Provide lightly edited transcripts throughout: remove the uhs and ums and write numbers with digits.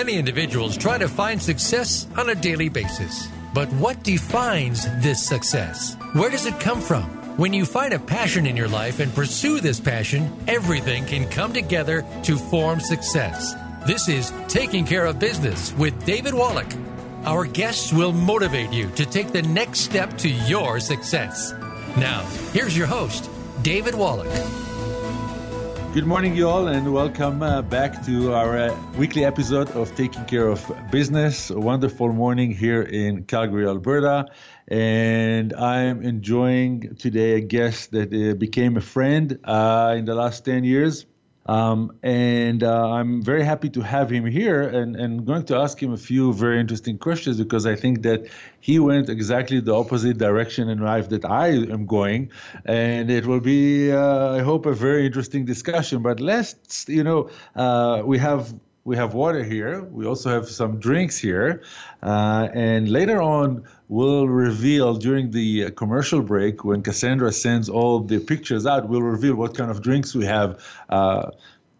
Many individuals try to find success on a daily basis. But what defines this success? Where does it come from? When you find a passion in your life and pursue this passion, everything can come together to form success. This is Taking Care of Business with David Wallach. Our guests will motivate you to take the next step to your success. Now, here's your host, David Wallach. Good morning, you all, and welcome back to our weekly episode of Taking Care of Business. A wonderful morning here in Calgary, Alberta. And I'm enjoying today a guest that became a friend in the last 10 years. I'm very happy to have him here, and I'm going to ask him a few very interesting questions because I think that he went exactly the opposite direction in life that I am going, and it will be, I hope, a very interesting discussion. But let's, we have water here. We also have some drinks here. And later on, we'll reveal during the commercial break, when Cassandra sends all the pictures out, we'll reveal what kind of drinks we have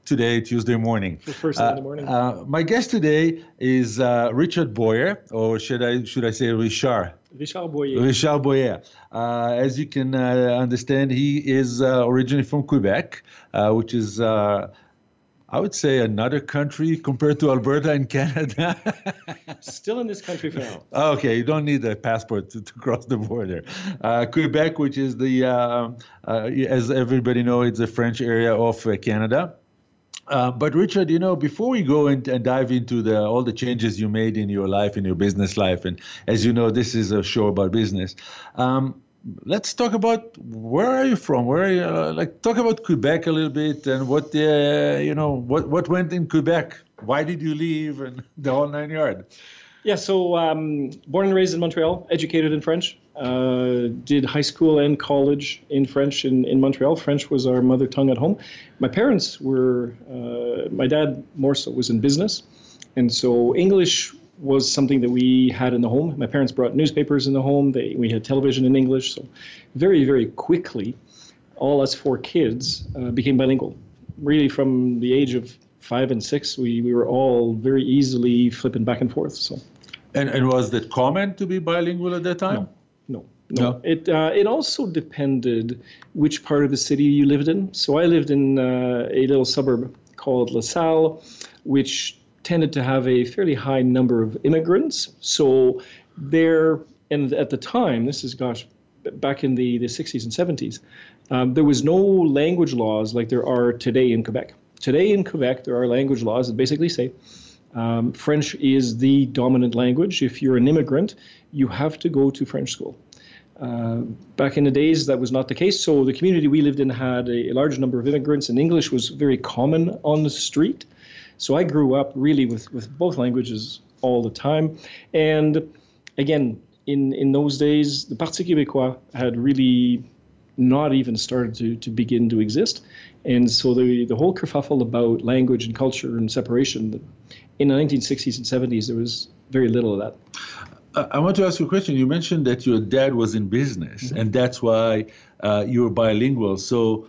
today, Tuesday morning. The first thing in the morning. My guest today is Richard Boyer, or should I say Richard? Richard Boyer. Richard Boyer. As you can understand, he is originally from Quebec, which is... I would say another country compared to Alberta and Canada. Still in this country for now. Okay, you don't need a passport to cross the border. Quebec, which is the, as everybody knows, it's the French area of Canada. But Richard, before we go and dive into all the changes you made in your life, in your business life, and as you know, this is a show about business. Let's talk about where are you from? Where are you, talk about Quebec a little bit and what what went in Quebec? Why did you leave and the whole nine yard? Yeah, so born and raised in Montreal, educated in French, did high school and college in French in Montreal. French was our mother tongue at home. My parents were my dad more so was in business, and so English was something that we had in the home. My parents brought newspapers in the home. We had television in English. So very, very quickly, all us four kids became bilingual. Really from the age of 5 and 6, we were all very easily flipping back and forth. So, and was that common to be bilingual at that time? No. It also depended which part of the city you lived in. So I lived in a little suburb called La Salle, which tended to have a fairly high number of immigrants. So there, and at the time, this is, back in the 60s and 70s, there was no language laws like there are today in Quebec. Today in Quebec, there are language laws that basically say French is the dominant language. If you're an immigrant, you have to go to French school. Back in the days, that was not the case. So the community we lived in had a large number of immigrants, and English was very common on the street. So I grew up really with both languages all the time. And again, in those days, the Parti Québécois had really not even started to begin to exist. And so the whole kerfuffle about language and culture and separation, in the 1960s and 70s, there was very little of that. I want to ask you a question. You mentioned that your dad was in business, mm-hmm. and that's why you were bilingual. So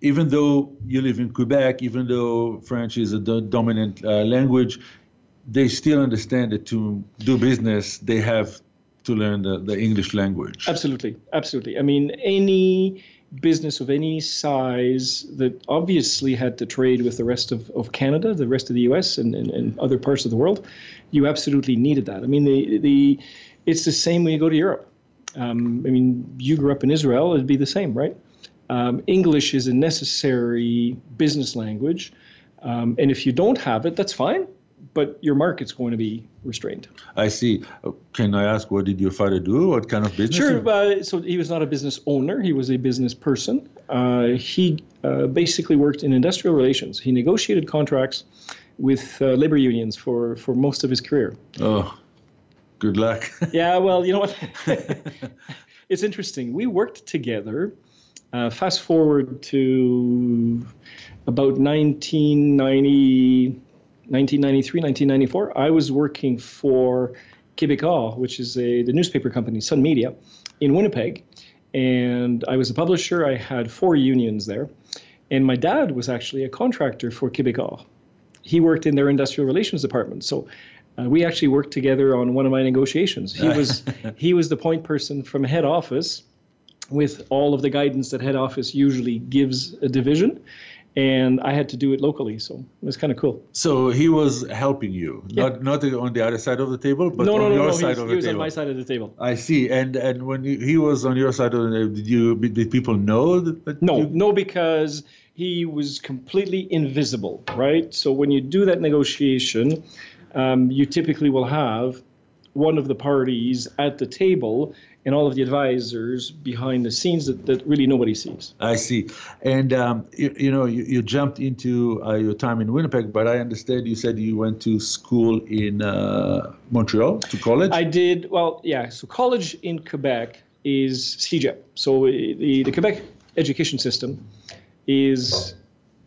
even though you live in Quebec, even though French is a dominant language, they still understand that to do business, they have to learn the English language. Absolutely. Absolutely. I mean, any business of any size that obviously had to trade with the rest of Canada, the rest of the U.S. and other parts of the world, you absolutely needed that. I mean, it's the same when you go to Europe. You grew up in Israel, it'd be the same, right? English is a necessary business language, and if you don't have it, that's fine, but your market's going to be restrained. I see. Can I ask, what did your father do? What kind of business? Sure. So he was not a business owner. He was a business person. He basically worked in industrial relations. He negotiated contracts with labor unions for most of his career. Oh, good luck. Yeah, well, you know what? It's interesting. We worked together. Fast forward to about 1993, 1994, I was working for Quebecor, which is the newspaper company, Sun Media, in Winnipeg. And I was a publisher. I had 4 unions there. And my dad was actually a contractor for Quebecor. he worked in their industrial relations department. So we actually worked together on one of my negotiations. He was the point person from head office with all of the guidance that head office usually gives a division. And I had to do it locally, so it was kind of cool. So he was helping you, not on the other side of the table, but on your side of the table. He was on my side of the table. I see. And when he was on your side of the table, did people know that? No, because he was completely invisible, right? So when you do that negotiation, you typically will have one of the parties at the table and all of the advisors behind the scenes that really nobody sees. I see. And, you jumped into your time in Winnipeg, but I understand you said you went to school in Montreal, to college? I did. Well, yeah. So college in Quebec is CEGEP. So the Quebec education system is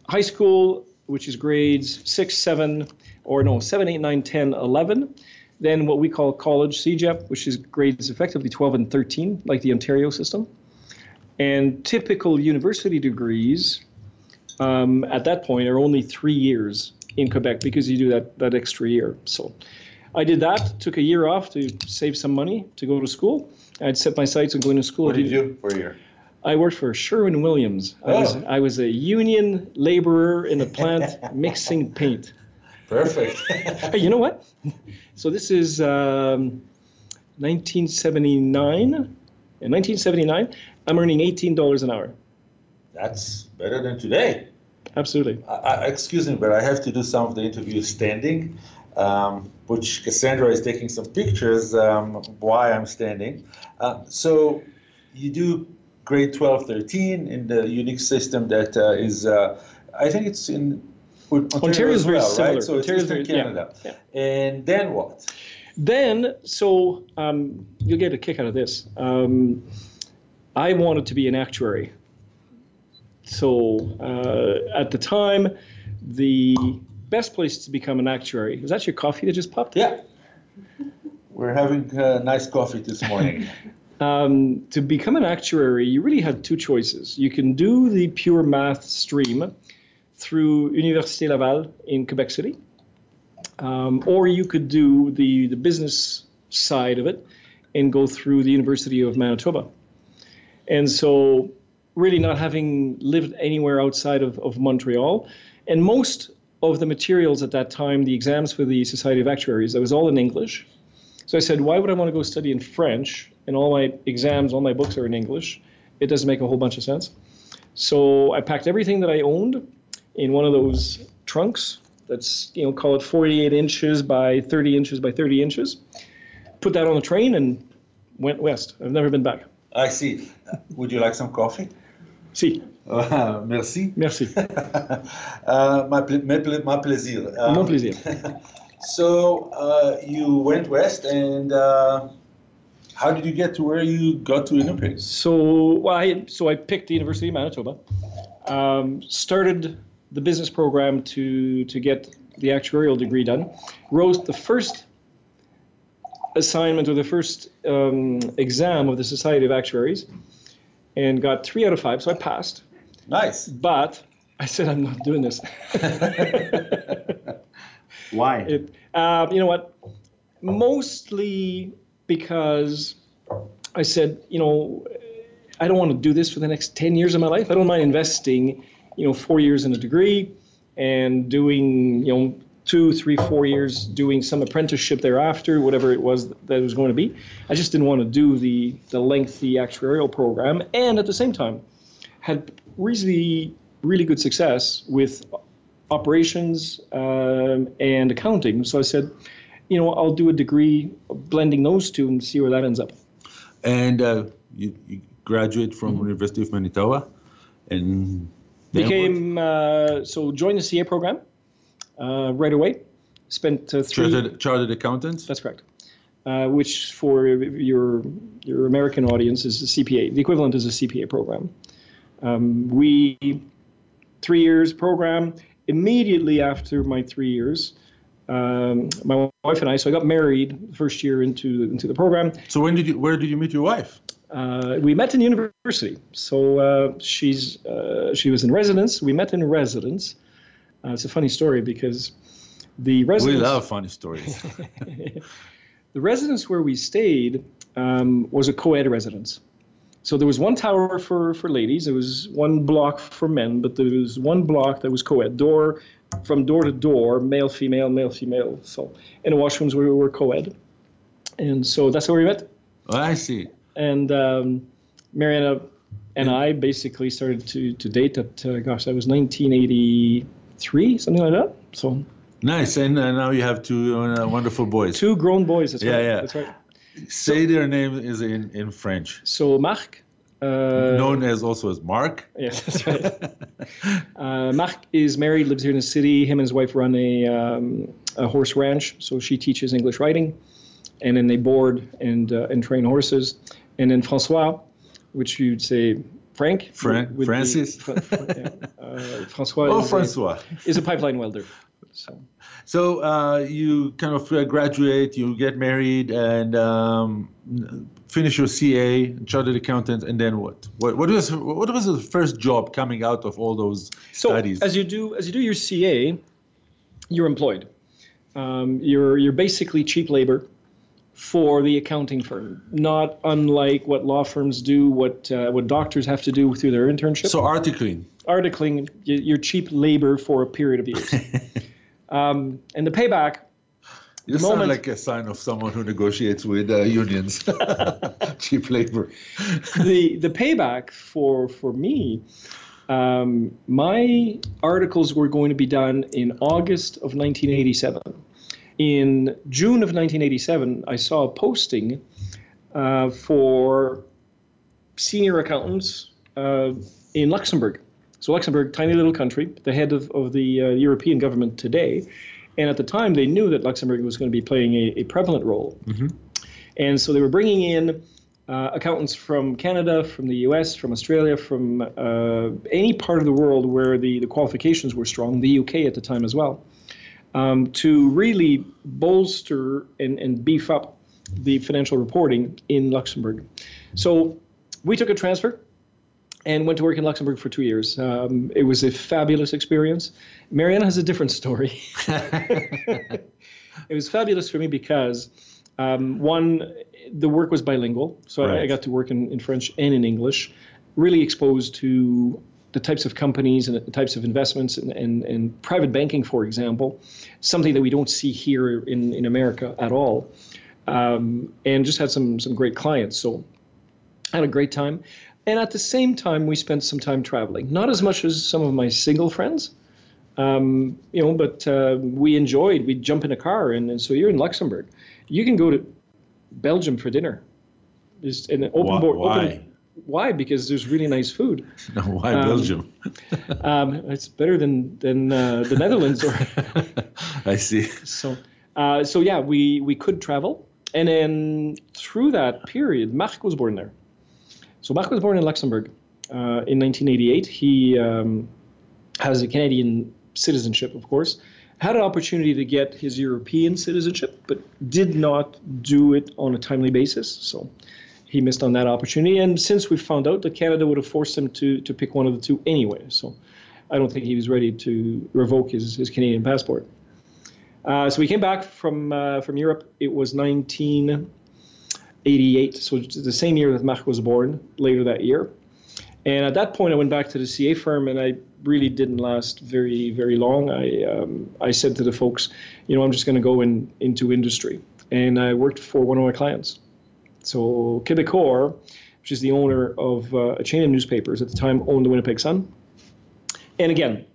high school, which is grades 7, 8, 9, 10, 11. Then what we call college, CEGEP, which is grades effectively 12 and 13, like the Ontario system. And typical university degrees at that point are only 3 years in Quebec because you do that extra year. So I did that, took a year off to save some money to go to school. I'd set my sights on going to school. What did you do for a year? I worked for Sherwin Williams. Oh. I was a union laborer in a plant mixing paint. Perfect. Hey, you know what? So this is 1979. In 1979, I'm earning $18 an hour. That's better than today. Absolutely. Excuse me, but I have to do some of the interviews standing, which Cassandra is taking some pictures why I'm standing. So you do grade 12, 13 in the unique system that I think it's in Ontario is very similar, right? So Ontario is in Canada. Yeah. And then what? Then, so you'll get a kick out of this. I wanted to be an actuary. So at the time, the best place to become an actuary. Is that your coffee that just popped? Yeah. We're having nice coffee this morning. To become an actuary, you really had two choices. You can do the pure math stream through Université Laval in Quebec City, or you could do the business side of it and go through the University of Manitoba. And so really not having lived anywhere outside of Montreal, and most of the materials at that time, the exams for the Society of Actuaries, that was all in English. So I said, why would I want to go study in French? And all my exams, all my books are in English. It doesn't make a whole bunch of sense. So I packed everything that I owned in one of those trunks that's, call it 48 inches by 30 inches by 30 inches. Put that on the train and went west. I've never been back. I see. Would you like some coffee? Si. Merci. Merci. My plaisir. Mon plaisir. So you went west, and how did you get to where you got to Winnipeg? So I picked the University of Manitoba, started the business program to get the actuarial degree done. Wrote the first assignment or the first exam of the Society of Actuaries and got 3 out of 5, so I passed. Nice. But I said, I'm not doing this. Why? You know what? Mostly because I said, I don't want to do this for the next 10 years of my life. I don't mind investing 4 years in a degree and doing, 2, 3, 4 years doing some apprenticeship thereafter, whatever it was that it was going to be. I just didn't want to do the lengthy actuarial program. And at the same time, had really, really good success with operations and accounting. So I said, I'll do a degree blending those two and see where that ends up. And you graduate from University of Manitoba and... joined the CA program right away. Spent 3 years. Chartered accountants? That's correct. Which for your American audience is a CPA. The equivalent is a CPA program. 3 years program. Immediately after my 3 years, my wife and I. So I got married the first year into the program. So where did you meet your wife? We met in university, so she was in residence. We met in residence, It's a funny story because the residents... We love funny stories. The residence where we stayed was a co-ed residence. So there was one tower for ladies, there was one block for men, but there was one block that was co-ed, door, from door to door, male, female, so, and the washrooms were co-ed. And so that's how we met. Oh, I see. And Mariana and I basically started to date at, gosh, that was 1983, something like that. So nice, and now you have two wonderful boys. Two grown boys, that's right. Yeah, that's right. Say their name is in French. So Marc. Known as also as Marc. Yes, that's right. Marc is married, lives here in the city. Him and his wife run a horse ranch, so she teaches English riding. And then they board and train horses. And then François, which you'd say Frank. François. Oh, François. Is a pipeline welder. So you kind of graduate, you get married, and finish your CA, chartered accountant, and then what? What was the first job coming out of all those studies? So as you do your CA, you're employed. You're basically cheap labor for the accounting firm, not unlike what law firms do, what doctors have to do through their internship. So articling, you're cheap labor for a period of years. And the payback. You sound like a sign of someone who negotiates with unions. Cheap labor. The payback for me, my articles were going to be done in August of 1987. In June of 1987, I saw a posting for senior accountants in Luxembourg. So Luxembourg, tiny little country, the head of the European government today. And at the time, they knew that Luxembourg was going to be playing a prevalent role. Mm-hmm. And so they were bringing in accountants from Canada, from the US, from Australia, from any part of the world where the qualifications were strong, the UK at the time as well, to really bolster and beef up the financial reporting in Luxembourg. So we took a transfer and went to work in Luxembourg for 2 years. It was a fabulous experience. Mariana has a different story. It was fabulous for me because, one, the work was bilingual. So right. I got to work in French and in English, really exposed to the types of companies and the types of investments and private banking, for example, something that we don't see here in America at all, and just had some great clients. So I had a great time. And at the same time, we spent some time traveling. Not as much as some of my single friends, but we enjoyed. We'd jump in a car, and so you're in Luxembourg. You can go to Belgium for dinner. Just an open board. Why? Because there's really nice food. No, why Belgium? It's better than the Netherlands. I see. So yeah, we could travel, and then through that period, Marc was born there. So Marc was born in Luxembourg in 1988. He has a Canadian citizenship, of course. Had an opportunity to get his European citizenship, but did not do it on a timely basis. So he missed on that opportunity. And since we found out that Canada would have forced him to pick one of the two anyway. So I don't think he was ready to revoke his Canadian passport. So he came back from Europe. It was 1988, so the same year that Marc was born, later that year. And at that point, I went back to the CA firm, and I really didn't last very, very long. I said to the folks, I'm just going to go into industry. And I worked for one of my clients. So Quebecor, which is the owner of a chain of newspapers, at the time owned the Winnipeg Sun. And again,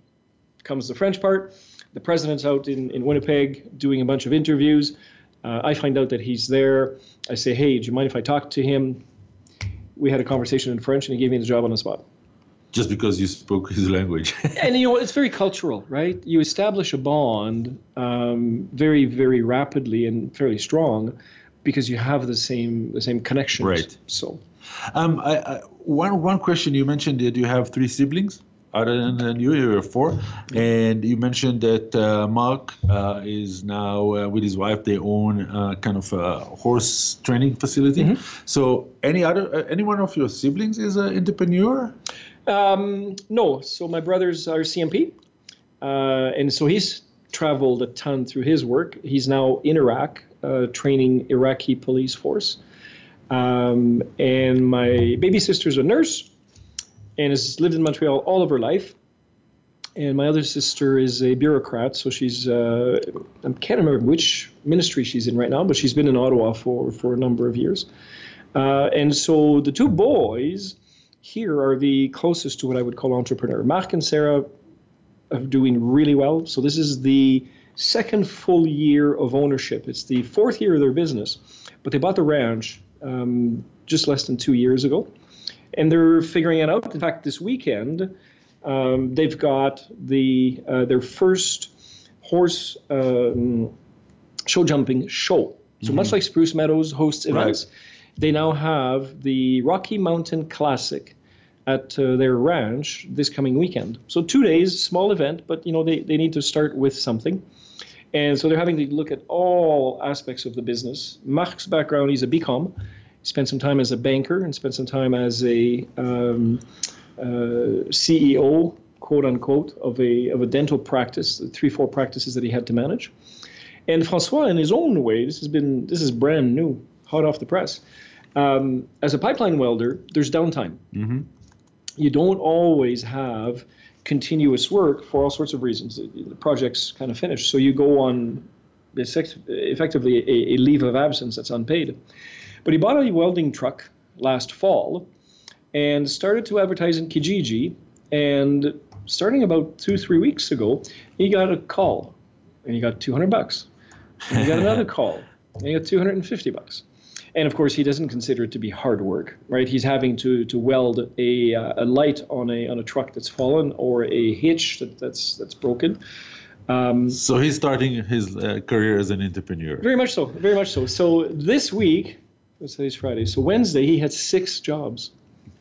comes the French part. The president's out in Winnipeg doing a bunch of interviews. I find out that he's there. I say, hey, do you mind if I talk to him? We had a conversation in French, and he gave me the job on the spot. Just because you spoke his language. And it's very cultural, right? You establish a bond very, very rapidly and fairly strong because you have the same connections. Right. So, one question, you mentioned that you have three siblings. Other than you were four, and you mentioned that Marc is now with his wife. They own kind of a horse training facility. Mm-hmm. So, any one of your siblings is an entrepreneur? No. So my brothers are CMP. And so he's traveled a ton through his work. He's now in Iraq, training Iraqi police force. And my baby sister's a nurse and has lived in Montreal all of her life. And my other sister is a bureaucrat, so she's, I can't remember which ministry she's in right now, but she's been in Ottawa for a number of years. And so the two boys here are the closest to what I would call entrepreneur. Marc and Sarah are doing really well. So this is the second full year of ownership. It's the fourth year of their business, but they bought the ranch just less than 2 years ago. And they're figuring it out. In fact, this weekend, they've got the their first horse show jumping show. So much like Spruce Meadows hosts events, they now have the Rocky Mountain Classic at their ranch this coming weekend. So 2 days, small event, but you know they need to start with something. And so they're having to look at all aspects of the business. Marc's background, he's a BCom. He spent some time as a banker and spent some time as a CEO, quote unquote, of a dental practice, the 3-4 practices that he had to manage. And François, in his own way, this is brand new, hot off the press. As a pipeline welder, there's downtime. Mm-hmm. You don't always have continuous work for all sorts of reasons. The project's kind of finished, so you go on effectively a leave of absence that's unpaid. But he bought a welding truck last fall and started to advertise in Kijiji. And starting about 2-3 weeks ago, he got a call, and he got $200. And he got another call, and he got $250. And of course, he doesn't consider it to be hard work, right? He's having to weld a light on a truck that's fallen or a hitch that's broken. So he's starting his career as an entrepreneur. Very much so, very much so. So this week, today's Friday, so Wednesday, he had 6 jobs.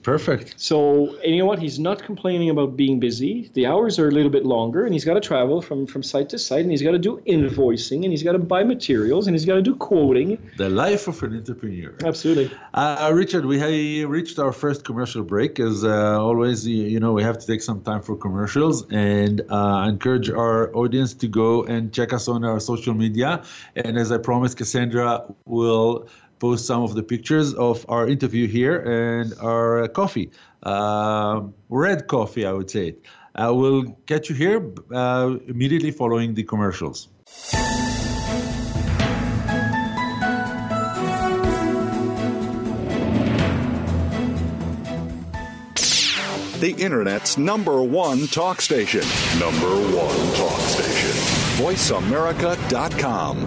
Perfect. So, and you know what? He's not complaining about being busy. The hours are a little bit longer, and he's got to travel from site to site, and he's got to do invoicing, and he's got to buy materials, and he's got to do quoting. The life of an entrepreneur. Absolutely. Richard, we reached our first commercial break. As always, you know, we have to take some time for commercials, and encourage our audience to go and check us on our social media. And as I promised, Cassandra will post some of the pictures of our interview here and our coffee, red coffee, I would say. We'll catch you here immediately following the commercials. The Internet's #1 talk station. #1 talk station. VoiceAmerica.com.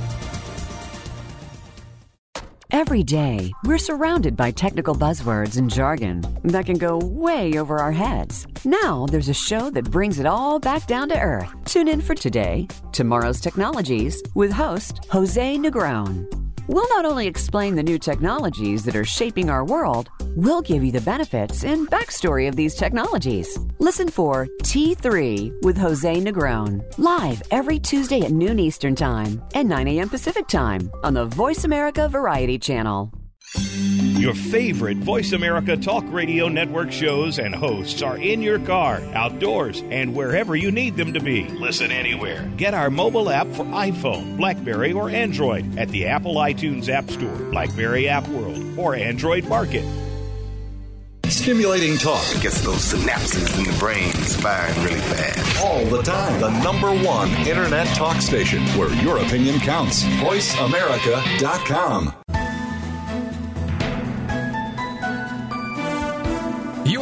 Every day, we're surrounded by technical buzzwords and jargon that can go way over our heads. Now, there's a show that brings it all back down to earth. Tune in for Today, Tomorrow's Technologies with host Jose Negron. We'll not only explain the new technologies that are shaping our world, we'll give you the benefits and backstory of these technologies. Listen for T3 with Jose Negron, live every Tuesday at noon Eastern Time and 9 a.m. Pacific Time on the Voice America Variety Channel. Your favorite Voice America Talk Radio Network shows and hosts are in your car, outdoors, and wherever you need them to be. Listen anywhere. Get our mobile app for iPhone, BlackBerry, or Android at the Apple iTunes App Store, BlackBerry App World, or Android Market. Stimulating talk gets those synapses in the brain firing really fast. All the time. The #1 Internet talk station where your opinion counts. VoiceAmerica.com. You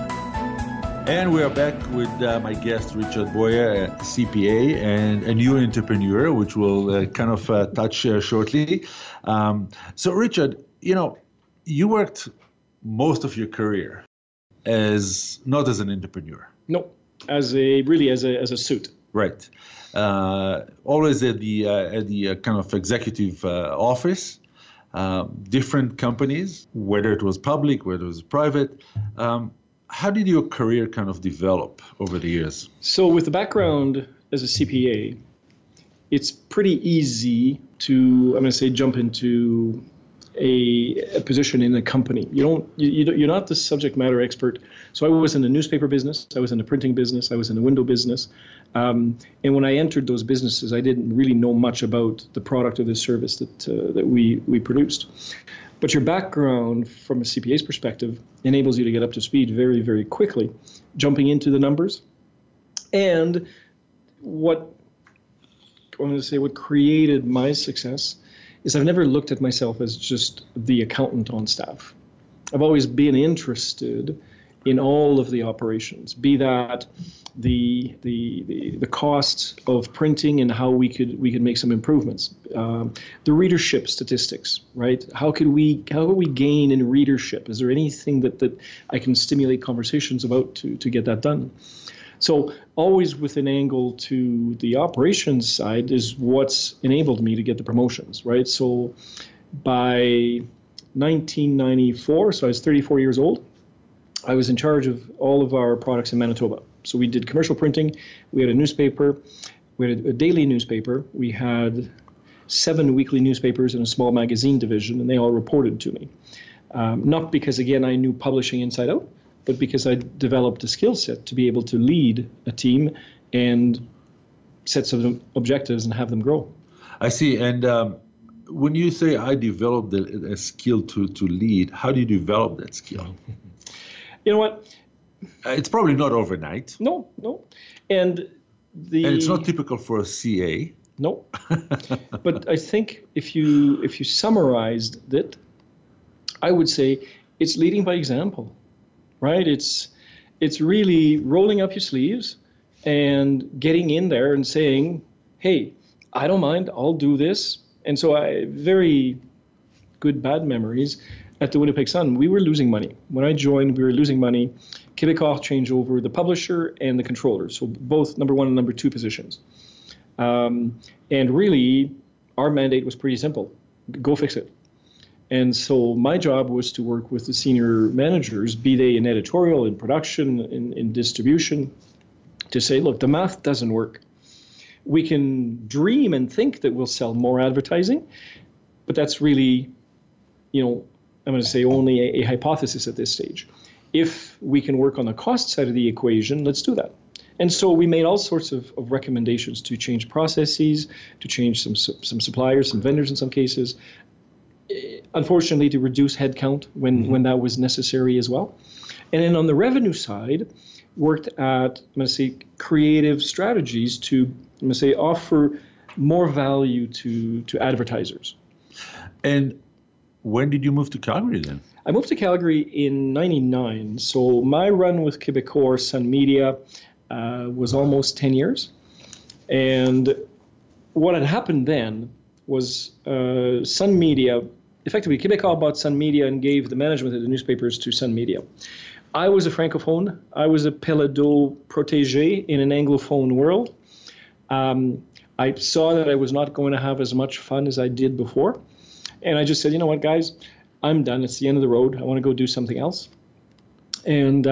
And we are back with my guest, Richard Boyer, CPA, and a new entrepreneur, which we'll touch shortly. So, Richard, you worked most of your career not as an entrepreneur. No, as a suit. Right. Always at the executive office. Different companies, whether it was public, whether it was private. How did your career develop over the years? So with the background as a CPA, it's pretty easy to, jump into a position in a company. You're not the subject matter expert. So I was in the newspaper business. I was in the printing business. I was in the window business. And when I entered those businesses, I didn't really know much about the product or the service that we produced. But your background from a CPA's perspective enables you to get up to speed very, very quickly, jumping into the numbers. And what created my success is I've never looked at myself as just the accountant on staff. I've always been interested in all of the operations, be that the costs of printing and how we could make some improvements, the readership statistics, right? How could we gain in readership? Is there anything that I can stimulate conversations about to get that done? So always with an angle to the operations side is what's enabled me to get the promotions, right? So by 1994, so I was 34 years old, I was in charge of all of our products in Manitoba. So we did commercial printing, we had a newspaper, we had a daily newspaper, we had 7 weekly newspapers and a small magazine division, and they all reported to me. Not because, again, I knew publishing inside out, but because I developed a skill set to be able to lead a team and set some objectives and have them grow. I see. And when you say I developed a skill to lead, how do you develop that skill? You know what? It's probably not overnight. No. And it's not typical for a CA. No. But I think if you summarized it, I would say it's leading by example, right? It's really rolling up your sleeves and getting in there and saying, hey, I don't mind, I'll do this. And so I very good bad memories. At the Winnipeg Sun, we were losing money. When I joined, we were losing money. Quebecor changed over the publisher and the controller, so both number 1 and number 2 positions. And really, our mandate was pretty simple. Go fix it. And so my job was to work with the senior managers, be they in editorial, in production, in distribution, to say, look, the math doesn't work. We can dream and think that we'll sell more advertising, but that's really, only a hypothesis at this stage. If we can work on the cost side of the equation, let's do that. And so we made all sorts of recommendations to change processes, to change some suppliers, some vendors in some cases, unfortunately to reduce headcount when that was necessary as well. And then on the revenue side, worked at, creative strategies to, offer more value to advertisers. And when did you move to Calgary then? I moved to Calgary in 1999. So my run with Quebecor Sun Media was almost 10 years. And what had happened then was Sun Media, effectively Quebecor bought Sun Media and gave the management of the newspapers to Sun Media. I was a francophone. I was a pelado protégé in an anglophone world. I saw that I was not going to have as much fun as I did before. And I just said, you know what, guys, I'm done. It's the end of the road. I want to go do something else. And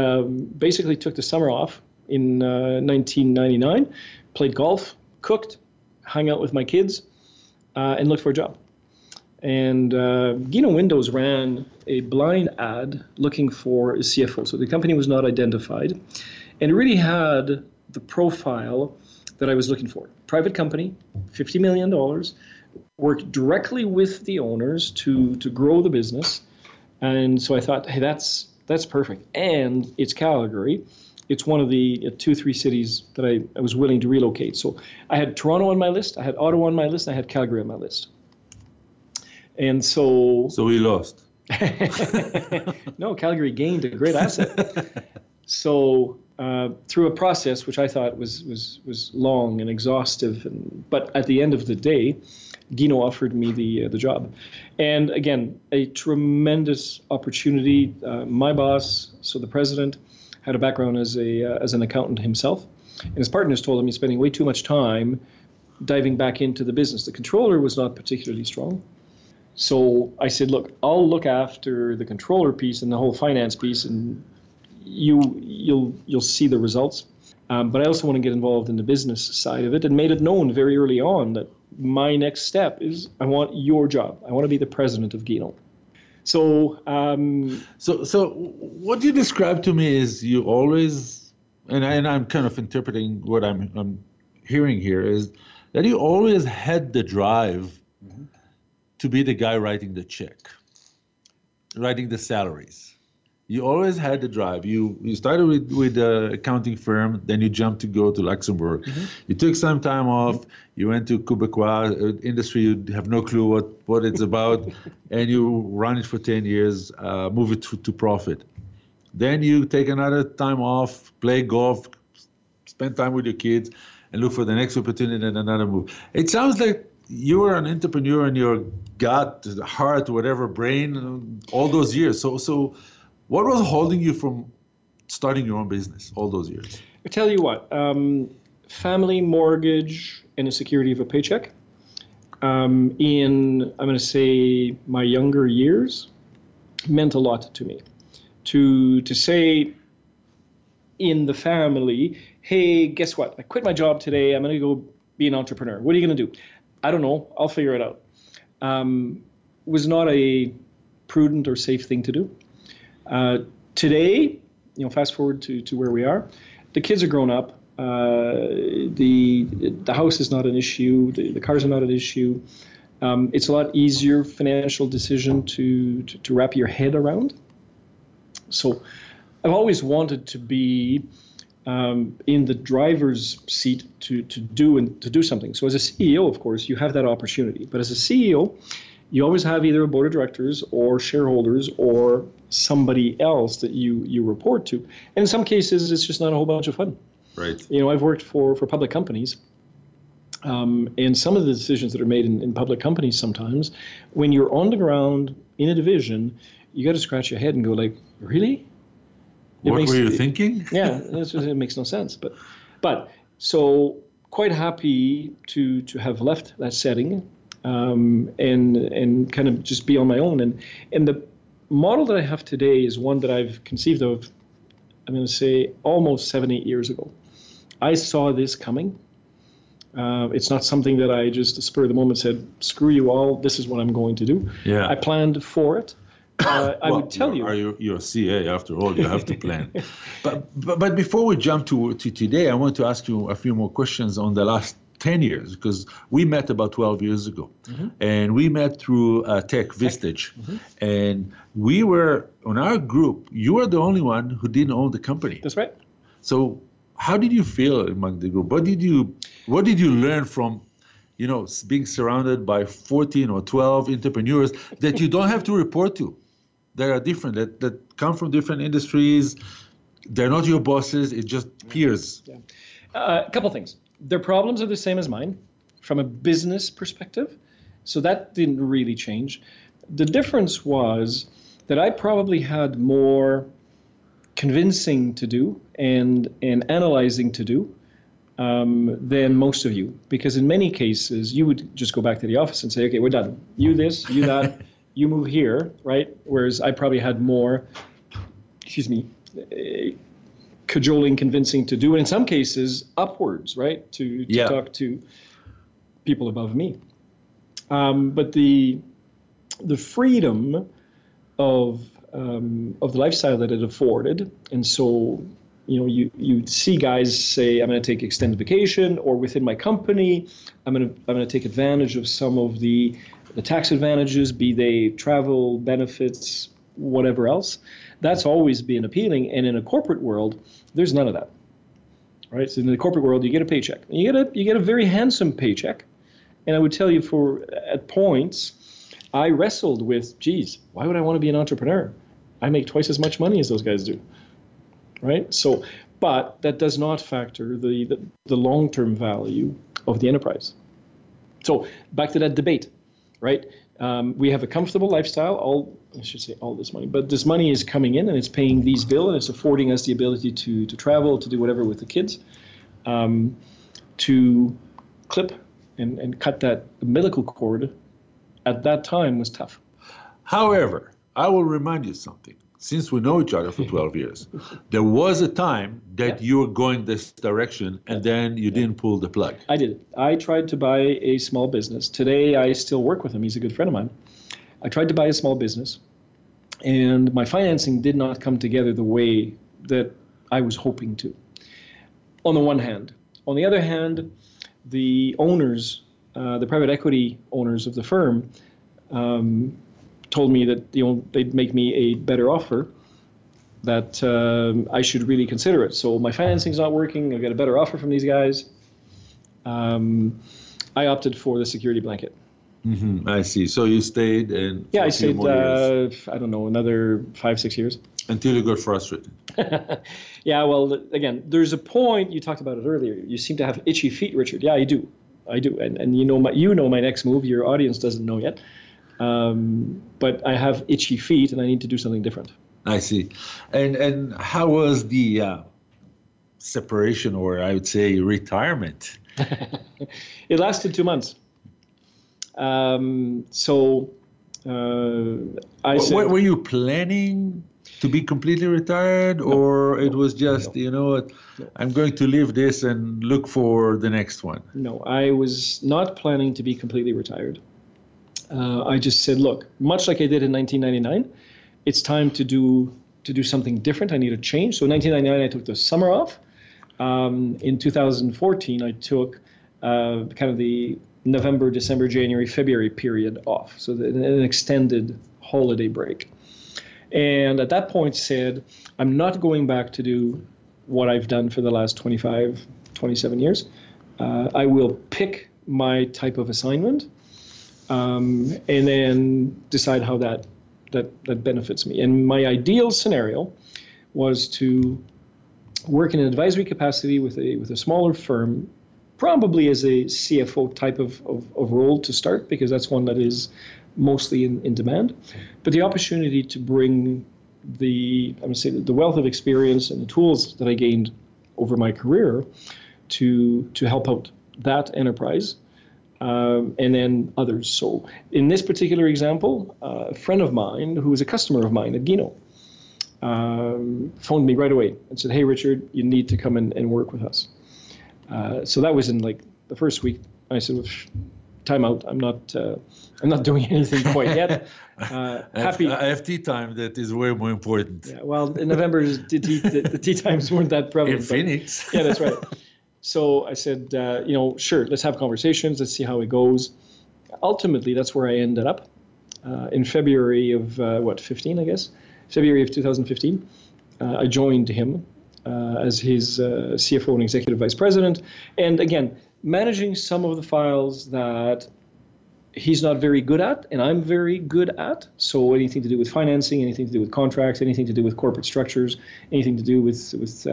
basically took the summer off in 1999, played golf, cooked, hung out with my kids, and looked for a job. And Gino Windows ran a blind ad looking for a CFO. So the company was not identified. And it really had the profile that I was looking for. Private company, $50 million. Worked directly with the owners to grow the business. And so I thought, hey, that's perfect. And it's Calgary. It's one of the 2-3 cities that I was willing to relocate. So I had Toronto on my list. I had Ottawa on my list. I had Calgary on my list. And so we lost. No, Calgary gained a great asset. So through a process which I thought was long and exhaustive, but at the end of the day, Gino offered me the job. And again, a tremendous opportunity. My boss, so the president, had a background as an accountant himself, and his partners told him he's spending way too much time diving back into the business. The controller was not particularly strong. So I said, look, I'll look after the controller piece and the whole finance piece, and you'll see the results. But I also want to get involved in the business side of it, and made it known very early on that my next step is I want your job. I want to be the president of Gino. So, so what you describe to me is you always, and I'm kind of interpreting what I'm hearing here, is that you always had the drive mm-hmm. to be the guy writing the check, writing the salaries. You always had the drive. You started with an accounting firm, then you jumped to go to Luxembourg. Mm-hmm. You took some time off. Mm-hmm. You went to Quebecor industry. You have no clue what it's about, and you run it for 10 years, move it to profit. Then you take another time off, play golf, spend time with your kids, and look for the next opportunity and another move. It sounds like you were an entrepreneur in your gut, heart, whatever, brain, all those years. So. What was holding you from starting your own business all those years? I tell you what, family, mortgage, and the security of a paycheck. I'm going to say, my younger years meant a lot to me. To say in the family, hey, guess what? I quit my job today. I'm going to go be an entrepreneur. What are you going to do? I don't know. I'll figure it out. Was not a prudent or safe thing to do. Today, fast forward to where we are, the kids are grown up. The house is not an issue. The cars are not an issue. It's a lot easier financial decision to wrap your head around. So I've always wanted to be in the driver's seat to do something. So as a CEO, of course, you have that opportunity. But as a CEO, you always have either a board of directors or shareholders or somebody else that you report to. And in some cases, it's just not a whole bunch of fun. Right. I've worked for public companies. And some of the decisions that are made in public companies sometimes, when you're on the ground in a division, you got to scratch your head and go like, really? What were you thinking? Yeah, it makes no sense. But so quite happy to have left that setting. And kind of just be on my own. And the model that I have today is one that I've conceived of, I'm going to say, almost 7-8 years ago. I saw this coming. It's not something that I just spur of the moment said, screw you all, this is what I'm going to do. Yeah. I planned for it. I would tell you. You're a CA after all, you have to plan. But before we jump to today, I want to ask you a few more questions on the last 10 years, because we met about 12 years ago. Mm-hmm. And we met through Tech Vistage. Mm-hmm. And we were, on our group, you were the only one who didn't own the company. That's right. So how did you feel among the group? What did you learn from, being surrounded by 14 or 12 entrepreneurs that you don't have to report to? They are different, that come from different industries. They're not your bosses, it's just peers. Yeah. A couple things. Their problems are the same as mine from a business perspective, so that didn't really change. The difference was that I probably had more convincing to do and analyzing to do than most of you, because in many cases, you would just go back to the office and say, okay, we're done. You this, you that, you move here, right? Whereas I probably had more, cajoling, convincing to do, and in some cases upwards, right? To talk to people above me. But the freedom of the lifestyle that it afforded, and so you'd see guys say, I'm going to take extended vacation, or within my company, I'm going to take advantage of some of the tax advantages, be they travel benefits, whatever else. That's always been appealing, and in a corporate world, there's none of that, right? So in the corporate world, you get a paycheck, and you get a very handsome paycheck, and I would tell you, at points, I wrestled with, geez, why would I want to be an entrepreneur? I make twice as much money as those guys do, right? So, but that does not factor the long-term value of the enterprise. So back to that debate, right? We have a comfortable lifestyle. I should say all this money, but this money is coming in and it's paying these bills and it's affording us the ability to travel, to do whatever with the kids, to clip and cut that umbilical cord at that time was tough. However, I will remind you something. Since we know each other for 12 years, there was a time that you were going this direction and then you didn't pull the plug. I did. I tried to buy a small business. Today, I still work with him. He's a good friend of mine. I tried to buy a small business and my financing did not come together the way that I was hoping to, on the one hand. On the other hand, the owners, the private equity owners of the firm, told me that they'd make me a better offer, that I should really consider it. So my financing's not working. I've got a better offer from these guys. I opted for the security blanket. Mm-hmm. I see. So you stayed and yeah, I stayed. I don't know, another 5-6 years until you got frustrated. Yeah. Well, again, there's a point. You talked about it earlier. You seem to have itchy feet, Richard. Yeah, I do. I do. And you know my next move. Your audience doesn't know yet. But I have itchy feet and I need to do something different. I see. And how was the separation, or I would say retirement? It lasted 2 months. Were you planning to be completely retired, or no, it was just, I'm going to leave this and look for the next one? No, I was not planning to be completely retired. I just said, look, much like I did in 1999, it's time to do something different. I need a change. So in 1999, I took the summer off. In 2014, I took kind of the November, December, January, February period off. So an extended holiday break. And at that point said, I'm not going back to do what I've done for the last 25, 27 years. I will pick my type of assignment. And then decide how that benefits me. And my ideal scenario was to work in an advisory capacity with a smaller firm, probably as a CFO type of role to start, because that's one that is mostly in demand. But the opportunity to bring the wealth of experience and the tools that I gained over my career to help out that enterprise. And then others. So in this particular example, a friend of mine who was a customer of mine at Gino phoned me right away and said, hey, Richard, you need to come and work with us. So that was in like the first week. I said, time out. I'm not doing anything quite yet. I have tea time. That is way more important. Yeah, well, in November, the tea times weren't that prevalent. In Phoenix. Yeah, that's right. So I said, sure, let's have conversations. Let's see how it goes. Ultimately, that's where I ended up in February of 15, I guess. February of 2015, I joined him as his CFO and executive vice president. And again, managing some of the files that he's not very good at and I'm very good at. So anything to do with financing, anything to do with contracts, anything to do with corporate structures, anything to do with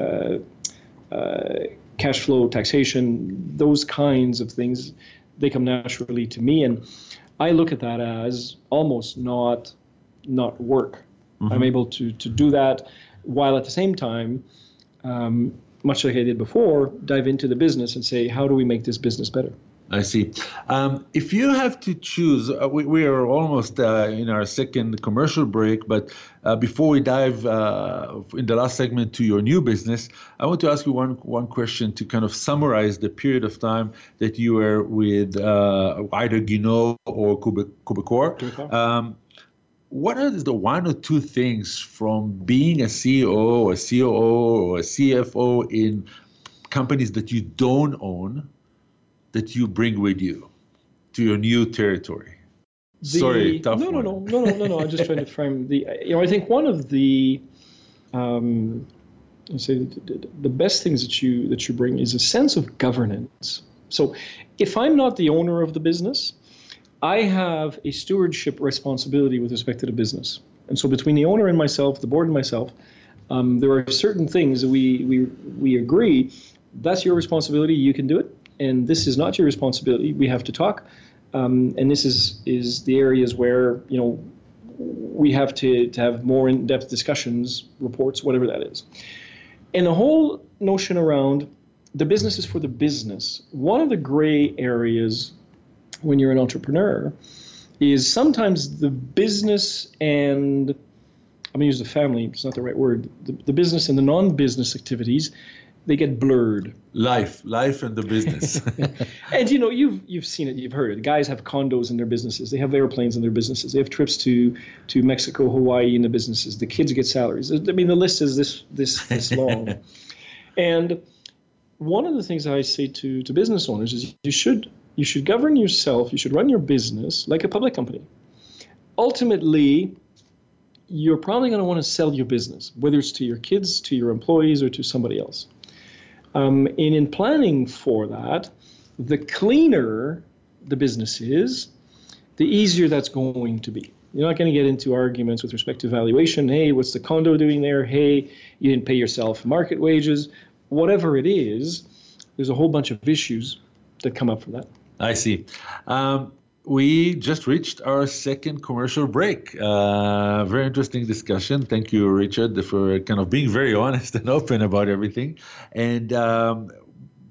cash flow, taxation, those kinds of things, they come naturally to me. And I look at that as almost not work. Mm-hmm. I'm able to do that while at the same time, much like I did before, dive into the business and say, how do we make this business better? I see. If you have to choose, we are almost in our second commercial break, but before we dive in the last segment to your new business, I want to ask you one question to kind of summarize the period of time that you were with either Gino or Quebecor. What are the one or two things from being a CEO or a COO or a CFO in companies that you don't own that you bring with you to your new territory? I'm just trying to frame the. I think one of the, the best things that you bring is a sense of governance. So, if I'm not the owner of the business, I have a stewardship responsibility with respect to the business. And so between the owner and myself, the board and myself, there are certain things that we agree, that's your responsibility, you can do it, and this is not your responsibility, we have to talk. And this is the areas where, you know, we have to have more in-depth discussions, reports, whatever that is. And the whole notion around the business is for the business. One of the gray areas when you're an entrepreneur is sometimes the business and, I'm going to use the family, it's not the right word, the business and the non-business activities, they get blurred. Life and the business. And you know, you've seen it, you've heard it. Guys have condos in their businesses. They have airplanes in their businesses. They have trips to Mexico, Hawaii in the businesses. The kids get salaries. I mean, the list is this long. And one of the things I say to business owners is you should govern yourself. You should run your business like a public company. Ultimately, you're probably going to want to sell your business, whether it's to your kids, to your employees, or to somebody else. And in planning for that, the cleaner the business is, the easier that's going to be. You're not going to get into arguments with respect to valuation. Hey, what's the condo doing there? Hey, you didn't pay yourself market wages. Whatever it is, there's a whole bunch of issues that come up from that. I see. We just reached our second commercial break. Very interesting discussion. Thank you, Richard, for kind of being very honest and open about everything. And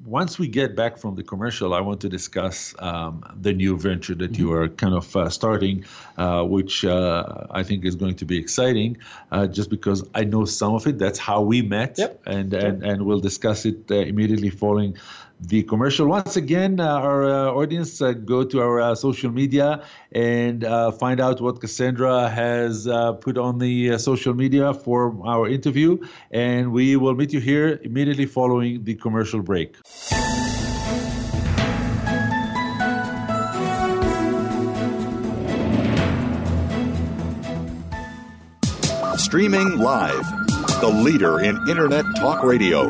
once we get back from the commercial, I want to discuss the new venture that you are kind of starting, which I think is going to be exciting, just because I know some of it. That's how we met. Yep. And we'll discuss it immediately following the commercial. Once again, our audience, go to our social media and find out what Cassandra has put on the social media for our interview. And we will meet you here immediately following the commercial break. Streaming live, the leader in Internet Talk Radio,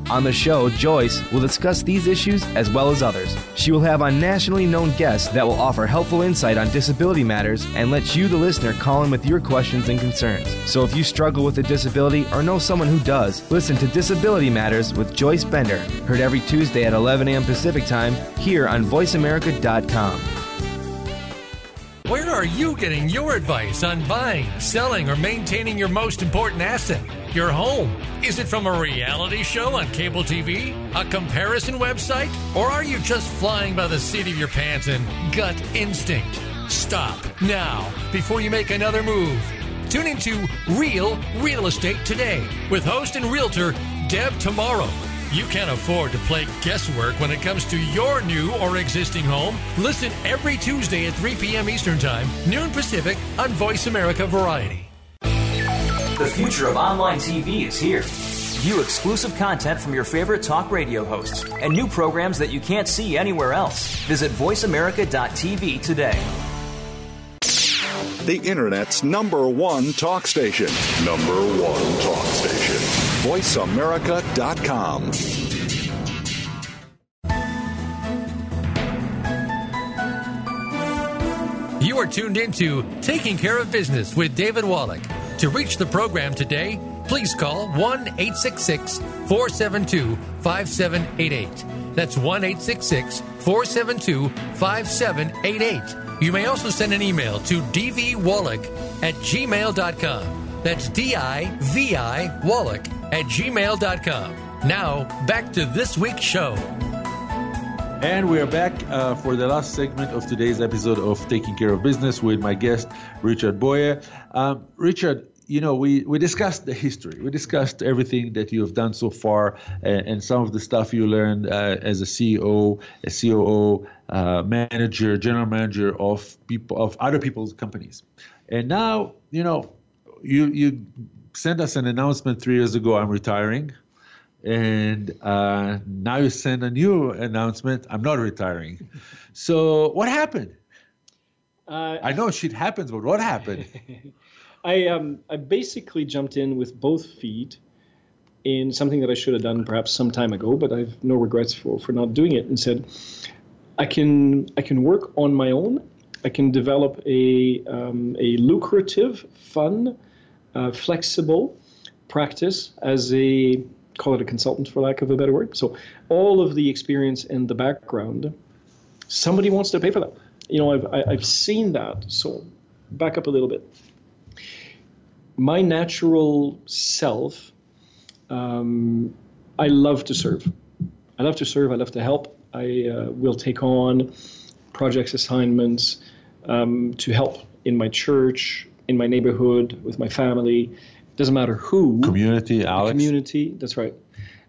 On the show, Joyce will discuss these issues as well as others. She will have on nationally known guests that will offer helpful insight on disability matters and let you, the listener, call in with your questions and concerns. So if you struggle with a disability or know someone who does, listen to Disability Matters with Joyce Bender. Heard every Tuesday at 11 a.m. Pacific Time here on VoiceAmerica.com. Where are you getting your advice on buying, selling, or maintaining your most important asset, your home? Is it from a reality show on cable TV, a comparison website, or are you just flying by the seat of your pants and gut instinct? Stop now before you make another move. Tune into Real Estate Today with host and realtor Deb Tamaro. You can't afford to play guesswork when it comes to your new or existing home. Listen every Tuesday at 3 p.m. Eastern Time, noon Pacific, on Voice America Variety. The future of online TV is here. View exclusive content from your favorite talk radio hosts and new programs that you can't see anywhere else. Visit voiceamerica.tv today. The Internet's #1 talk station. #1 talk station. VoiceAmerica.com. You are tuned into Taking Care of Business with David Wallach. To reach the program today, please call 1-866-472-5788. That's 1-866-472-5788. You may also send an email to dvwallach@gmail.com. That's D-I-V-I Wallach@gmail.com. Now, back to this week's show. And we are back for the last segment of today's episode of Taking Care of Business with my guest, Richard Boyer. Richard, you know, we discussed the history. We discussed everything that you have done so far and some of the stuff you learned as a CEO, a COO, manager, general manager of other people's companies. And now, you know, you sent us an announcement 3 years ago, I'm retiring. And now you send a new announcement, I'm not retiring. So what happened? I know shit happens, but what happened? I basically jumped in with both feet in something that I should have done perhaps some time ago, but I have no regrets for not doing it, and said, I can work on my own. I can develop a lucrative, fun, flexible practice as a, call it a consultant for lack of a better word. So all of the experience and the background, somebody wants to pay for that. You know, I've seen that. So back up a little bit. My natural self, I love to serve. I love to serve. I love to help. I will take on projects, assignments to help in my church, in my neighborhood, with my family. Doesn't matter who. Community, Alex. Community, that's right.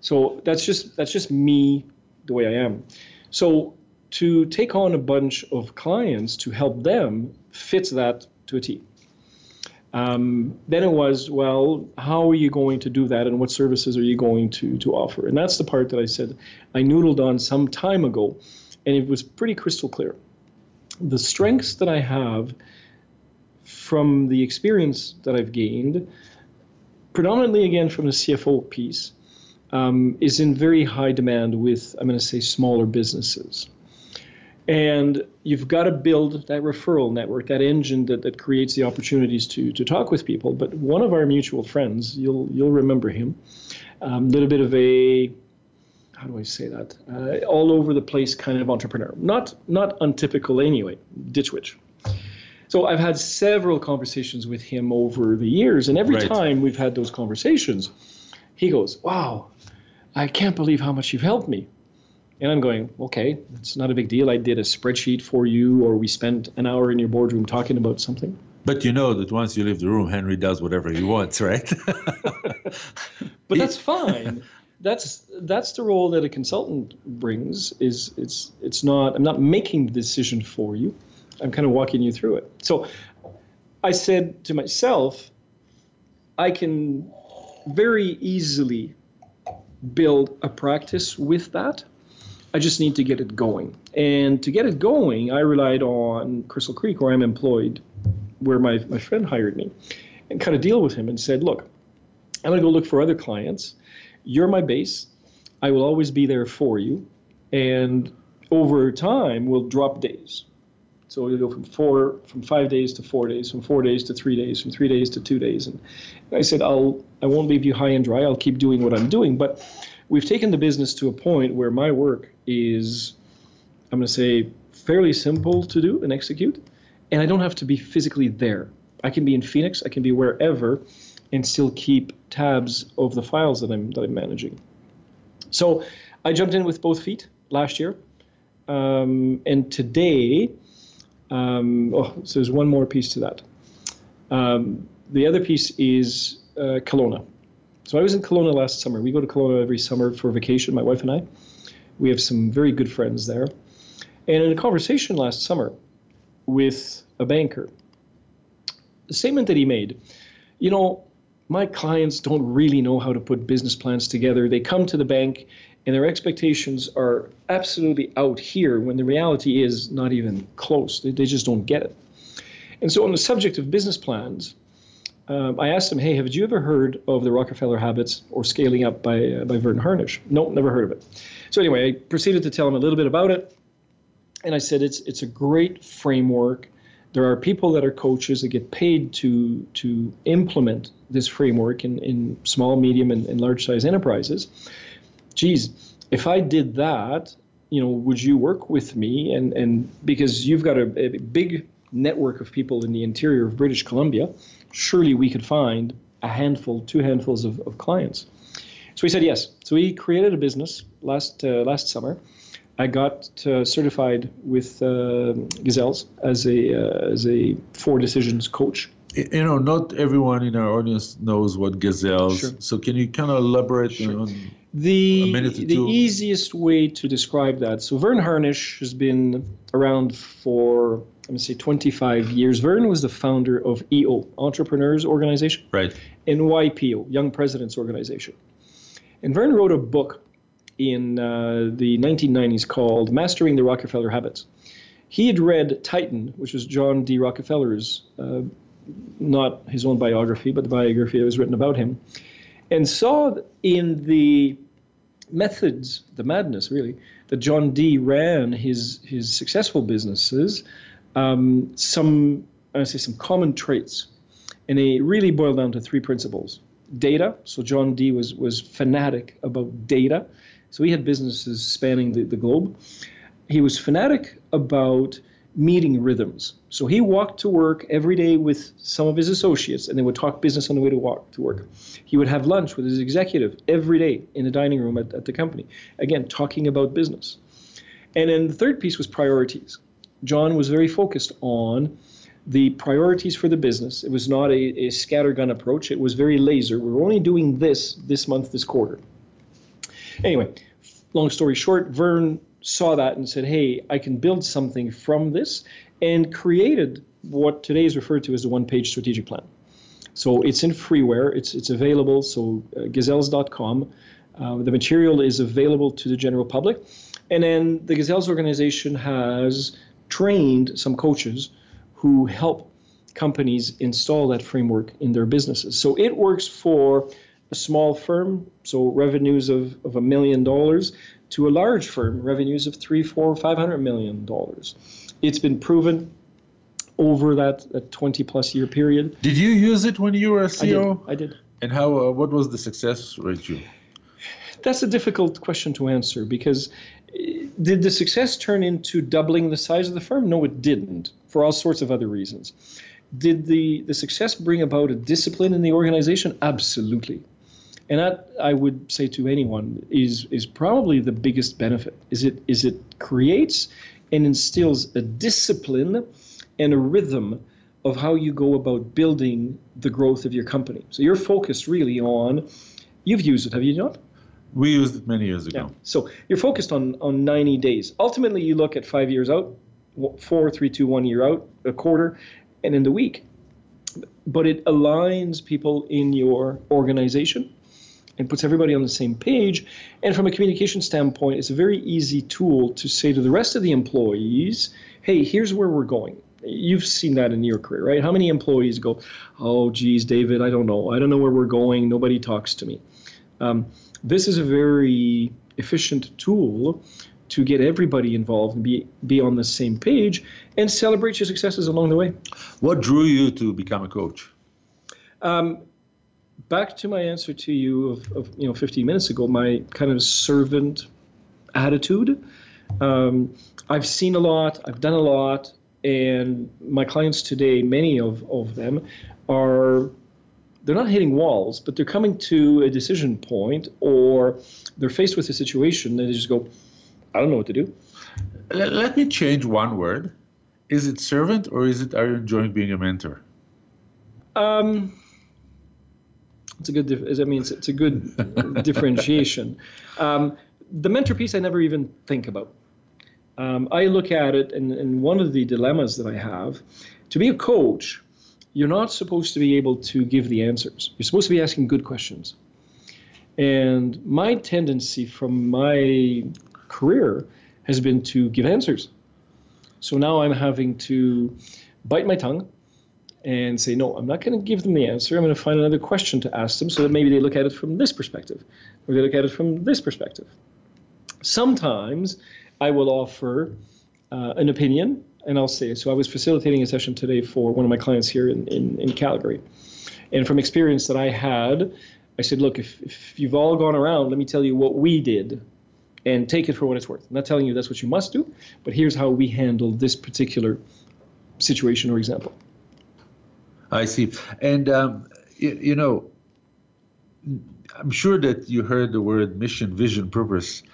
So that's just me, the way I am. So to take on a bunch of clients to help them fits that to a T. Then it was, well, how are you going to do that, and what services are you going to offer? And that's the part that I said I noodled on some time ago, and it was pretty crystal clear. The strengths that I have from the experience that I've gained, predominantly, again, from the CFO piece, is in very high demand with, I'm going to say, smaller businesses. And you've got to build that referral network, that engine that creates the opportunities to talk with people. But one of our mutual friends, you'll remember him, little bit of a, how do I say that, all over the place kind of entrepreneur. Not untypical anyway, ditchwitch. So I've had several conversations with him over the years, and every time we've had those conversations, he goes, wow, I can't believe how much you've helped me. And I'm going, okay, it's not a big deal. I did a spreadsheet for you, or we spent an hour in your boardroom talking about something. But you know that once you leave the room, Henry does whatever he wants, right? But that's fine. That's the role that a consultant brings. Is it's not, I'm not making the decision for you. I'm kind of walking you through it. So I said to myself, I can very easily build a practice with that. I just need to get it going. And to get it going, I relied on Crystal Creek, where I'm employed, where my friend hired me, and kind of deal with him and said, look, I'm going to go look for other clients. You're my base. I will always be there for you. And over time, we'll drop days. So we go from 5 days to 4 days, from 4 days to 3 days, from 3 days to 2 days. And I said, I won't leave you high and dry. I'll keep doing what I'm doing. But we've taken the business to a point where my work is, I'm going to say, fairly simple to do and execute. And I don't have to be physically there. I can be in Phoenix. I can be wherever and still keep tabs of the files that I'm managing. So I jumped in with both feet last year. And today... so there's one more piece to that. The other piece is Kelowna. So I was in Kelowna last summer. We go to Kelowna every summer for vacation, my wife and I. We have some very good friends there. And in a conversation last summer with a banker, the statement that he made, you know, my clients don't really know how to put business plans together. They come to the bank and their expectations are absolutely out here when the reality is not even close. They just don't get it. And so on the subject of business plans, I asked him, hey, have you ever heard of the Rockefeller Habits or Scaling Up by Vern Harnish? No, never heard of it. So anyway, I proceeded to tell him a little bit about it. And I said, it's a great framework. There are people that are coaches that get paid to implement this framework in small, medium, and large size enterprises. Geez, if I did that, you know, would you work with me? And because you've got a big network of people in the interior of British Columbia, surely we could find a handful, two handfuls of clients. So he said yes. So he created a business last summer. I got certified with Gazelles as a four decisions coach. You know, not everyone in our audience knows what Gazelles. Sure. So can you kind of elaborate on? The easiest way to describe that, so Vern Harnish has been around for, let me say, 25 years. Vern was the founder of EO, Entrepreneurs Organization, right, and YPO, Young Presidents Organization. And Vern wrote a book in the 1990s called Mastering the Rockefeller Habits. He had read Titan, which was John D. Rockefeller's, not his own biography, but the biography that was written about him, and saw in the methods, the madness really, that John D. ran his successful businesses, some common traits. And they really boiled down to three principles. Data, so John D. was fanatic about data. So he had businesses spanning the globe. He was fanatic about meeting rhythms. So he walked to work every day with some of his associates, and they would talk business on the way to work. He would have lunch with his executive every day in the dining room at the company, again, talking about business. And then the third piece was priorities. John was very focused on the priorities for the business. It was not a scattergun approach. It was very laser. We're only doing this month, this quarter. Anyway, long story short, Vern saw that and said, hey, I can build something from this, and created what today is referred to as the one-page strategic plan. So it's in freeware. It's available, so gazelles.com. The material is available to the general public. And then the Gazelles organization has trained some coaches who help companies install that framework in their businesses. So it works for a small firm, so revenues of $1 million, to a large firm, revenues of $300, $400, $500 million. It's been proven over that 20-plus year period. Did you use it when you were a CEO? I did. And how? What was the success rate? That's a difficult question to answer, because did the success turn into doubling the size of the firm? No, it didn't, for all sorts of other reasons. Did the success bring about a discipline in the organization? Absolutely. And that, I would say to anyone, is probably the biggest benefit. Is it creates and instills a discipline and a rhythm of how you go about building the growth of your company. So you're focused really on, you've used it, have you not? We used it many years ago. Yeah. So you're focused on 90 days. Ultimately, you look at 5 years out, 4, 3, 2, 1 year out, a quarter, and in the week. But it aligns people in your organization and puts everybody on the same page. And from a communication standpoint, it's a very easy tool to say to the rest of the employees, hey, here's where we're going. You've seen that in your career, right? How many employees go, oh, geez, David, I don't know. I don't know where we're going. Nobody talks to me. This is a very efficient tool to get everybody involved and be on the same page and celebrate your successes along the way. What drew you to become a coach? Back to my answer to you of 15 minutes ago, my kind of servant attitude. I've seen a lot, I've done a lot, and my clients today, many of them are, they're not hitting walls, but they're coming to a decision point, or they're faced with a situation that they just go, I don't know what to do. Let me change one word. Is it servant, or are you enjoying being a mentor? It's a good. It's a good differentiation. The mentor piece, I never even think about. I look at it, and one of the dilemmas that I have, to be a coach, you're not supposed to be able to give the answers. You're supposed to be asking good questions. And my tendency from my career has been to give answers. So now I'm having to bite my tongue and say, no, I'm not going to give them the answer. I'm going to find another question to ask them so that maybe they look at it from this perspective, or they look at it from this perspective. Sometimes I will offer an opinion. And I'll say, so I was facilitating a session today for one of my clients here in Calgary. And from experience that I had, I said, look, if you've all gone around, let me tell you what we did and take it for what it's worth. I'm not telling you that's what you must do, but here's how we handled this particular situation or example. I see. And, I'm sure that you heard the word mission, vision, purpose.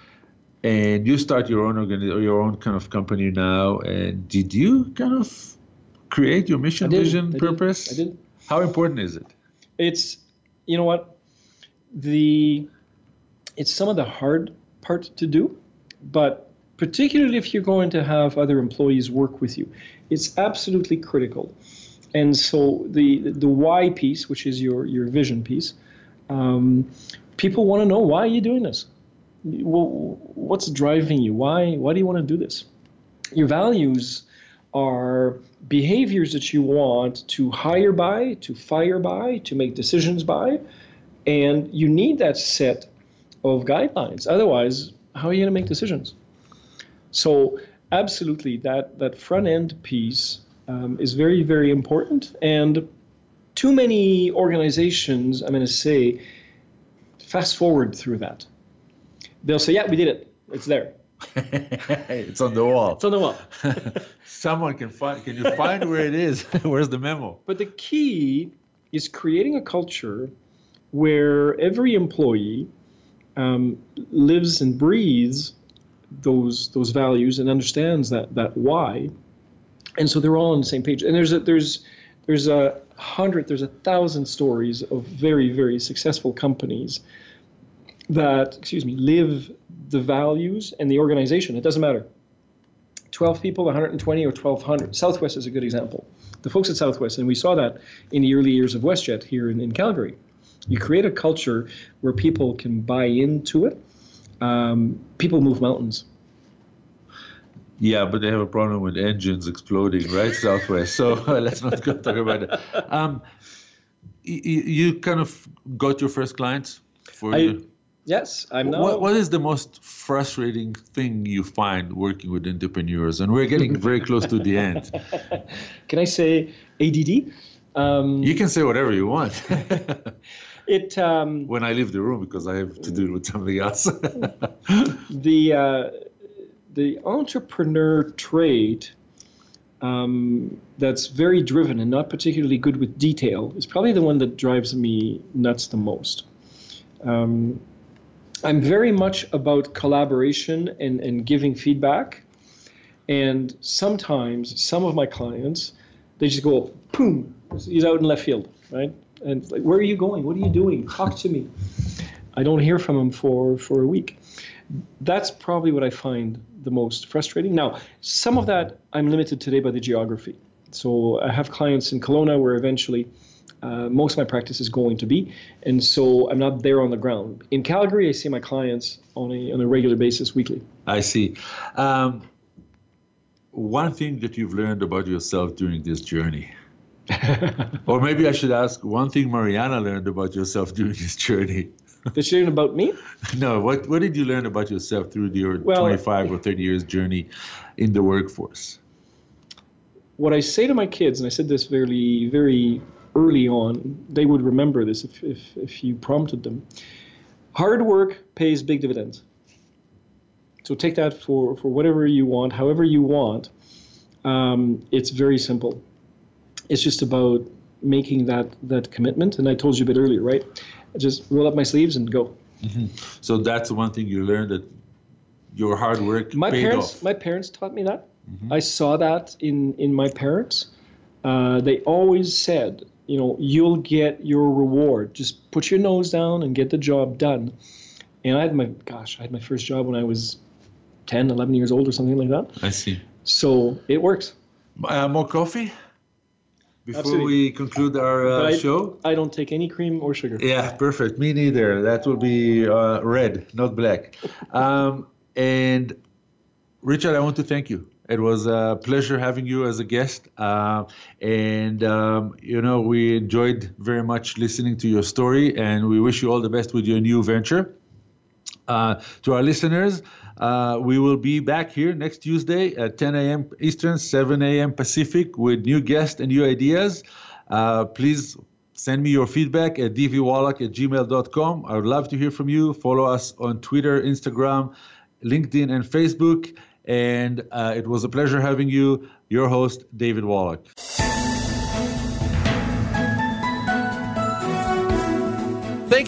And you start your own kind of company now. And did you kind of create your mission, vision, purpose? I did. How important is it? It's, you know what, it's some of the hard part to do, but particularly if you're going to have other employees work with you, it's absolutely critical. And so the why piece, which is your vision piece, people want to know, why are you doing this? What's driving you? Why do you want to do this? Your values are behaviors that you want to hire by, to fire by, to make decisions by, and you need that set of guidelines. Otherwise, how are you going to make decisions? So absolutely, that front-end piece is very, very important. And too many organizations, I'm going to say, fast forward through that. They'll say, yeah, we did it. It's there. It's on the wall. It's on the wall. Someone can find. Can you find where it is? Where's the memo? But the key is creating a culture where every employee lives and breathes those values and understands that why, and so they're all on the same page. And there's 1,000 stories of very, very successful companies that live the values and the organization. It doesn't matter. 12 people, 120 or 1,200. Southwest is a good example. The folks at Southwest, and we saw that in the early years of WestJet here in Calgary. You create a culture where people can buy into it. People move mountains. Yeah, but they have a problem with engines exploding, right, Southwest? So let's not go talk about it. You kind of got your first clients for you? Yes, I'm now. What is the most frustrating thing you find working with entrepreneurs? And we're getting very close to the end. Can I say ADD? You can say whatever you want. When I leave the room, because I have to deal with something else. The entrepreneur trait that's very driven and not particularly good with detail is probably the one that drives me nuts the most. I'm very much about collaboration and giving feedback. And sometimes some of my clients, they just go, boom, he's out in left field, right? And it's like, where are you going? What are you doing? Talk to me. I don't hear from him for a week. That's probably what I find the most frustrating. Now, some of that I'm limited today by the geography. So I have clients in Kelowna where eventually most of my practice is going to be, and so I'm not there on the ground. In Calgary, I see my clients on a regular basis, weekly. I see. One thing that you've learned about yourself during this journey, or maybe I should ask one thing Mariana learned about yourself during this journey. Did she learn about me? No. What did you learn about yourself through your 25 or 30 years journey in the workforce? What I say to my kids, and I said this very, very early on, they would remember this if you prompted them. Hard work pays big dividends. So take that for whatever you want, however you want. It's very simple. It's just about making that commitment. And I told you a bit earlier, right? Just roll up my sleeves and go. Mm-hmm. So that's the one thing you learned, that your hard work paid off. My parents taught me that. Mm-hmm. I saw that in my parents. They always said, you'll get your reward. Just put your nose down and get the job done. And I had my first job when I was 10, 11 years old or something like that. I see. So it works. More coffee? Before Absolutely. We conclude our show? I don't take any cream or sugar. Yeah, perfect. Me neither. That will be red, not black. And Richard, I want to thank you. It was a pleasure having you as a guest. We enjoyed very much listening to your story, and we wish you all the best with your new venture. To our listeners, we will be back here next Tuesday at 10 a.m. Eastern, 7 a.m. Pacific with new guests and new ideas. Please send me your feedback at dvwallach@gmail.com. I would love to hear from you. Follow us on Twitter, Instagram, LinkedIn, and Facebook. And it was a pleasure having you. Your host, David Wallach. Thank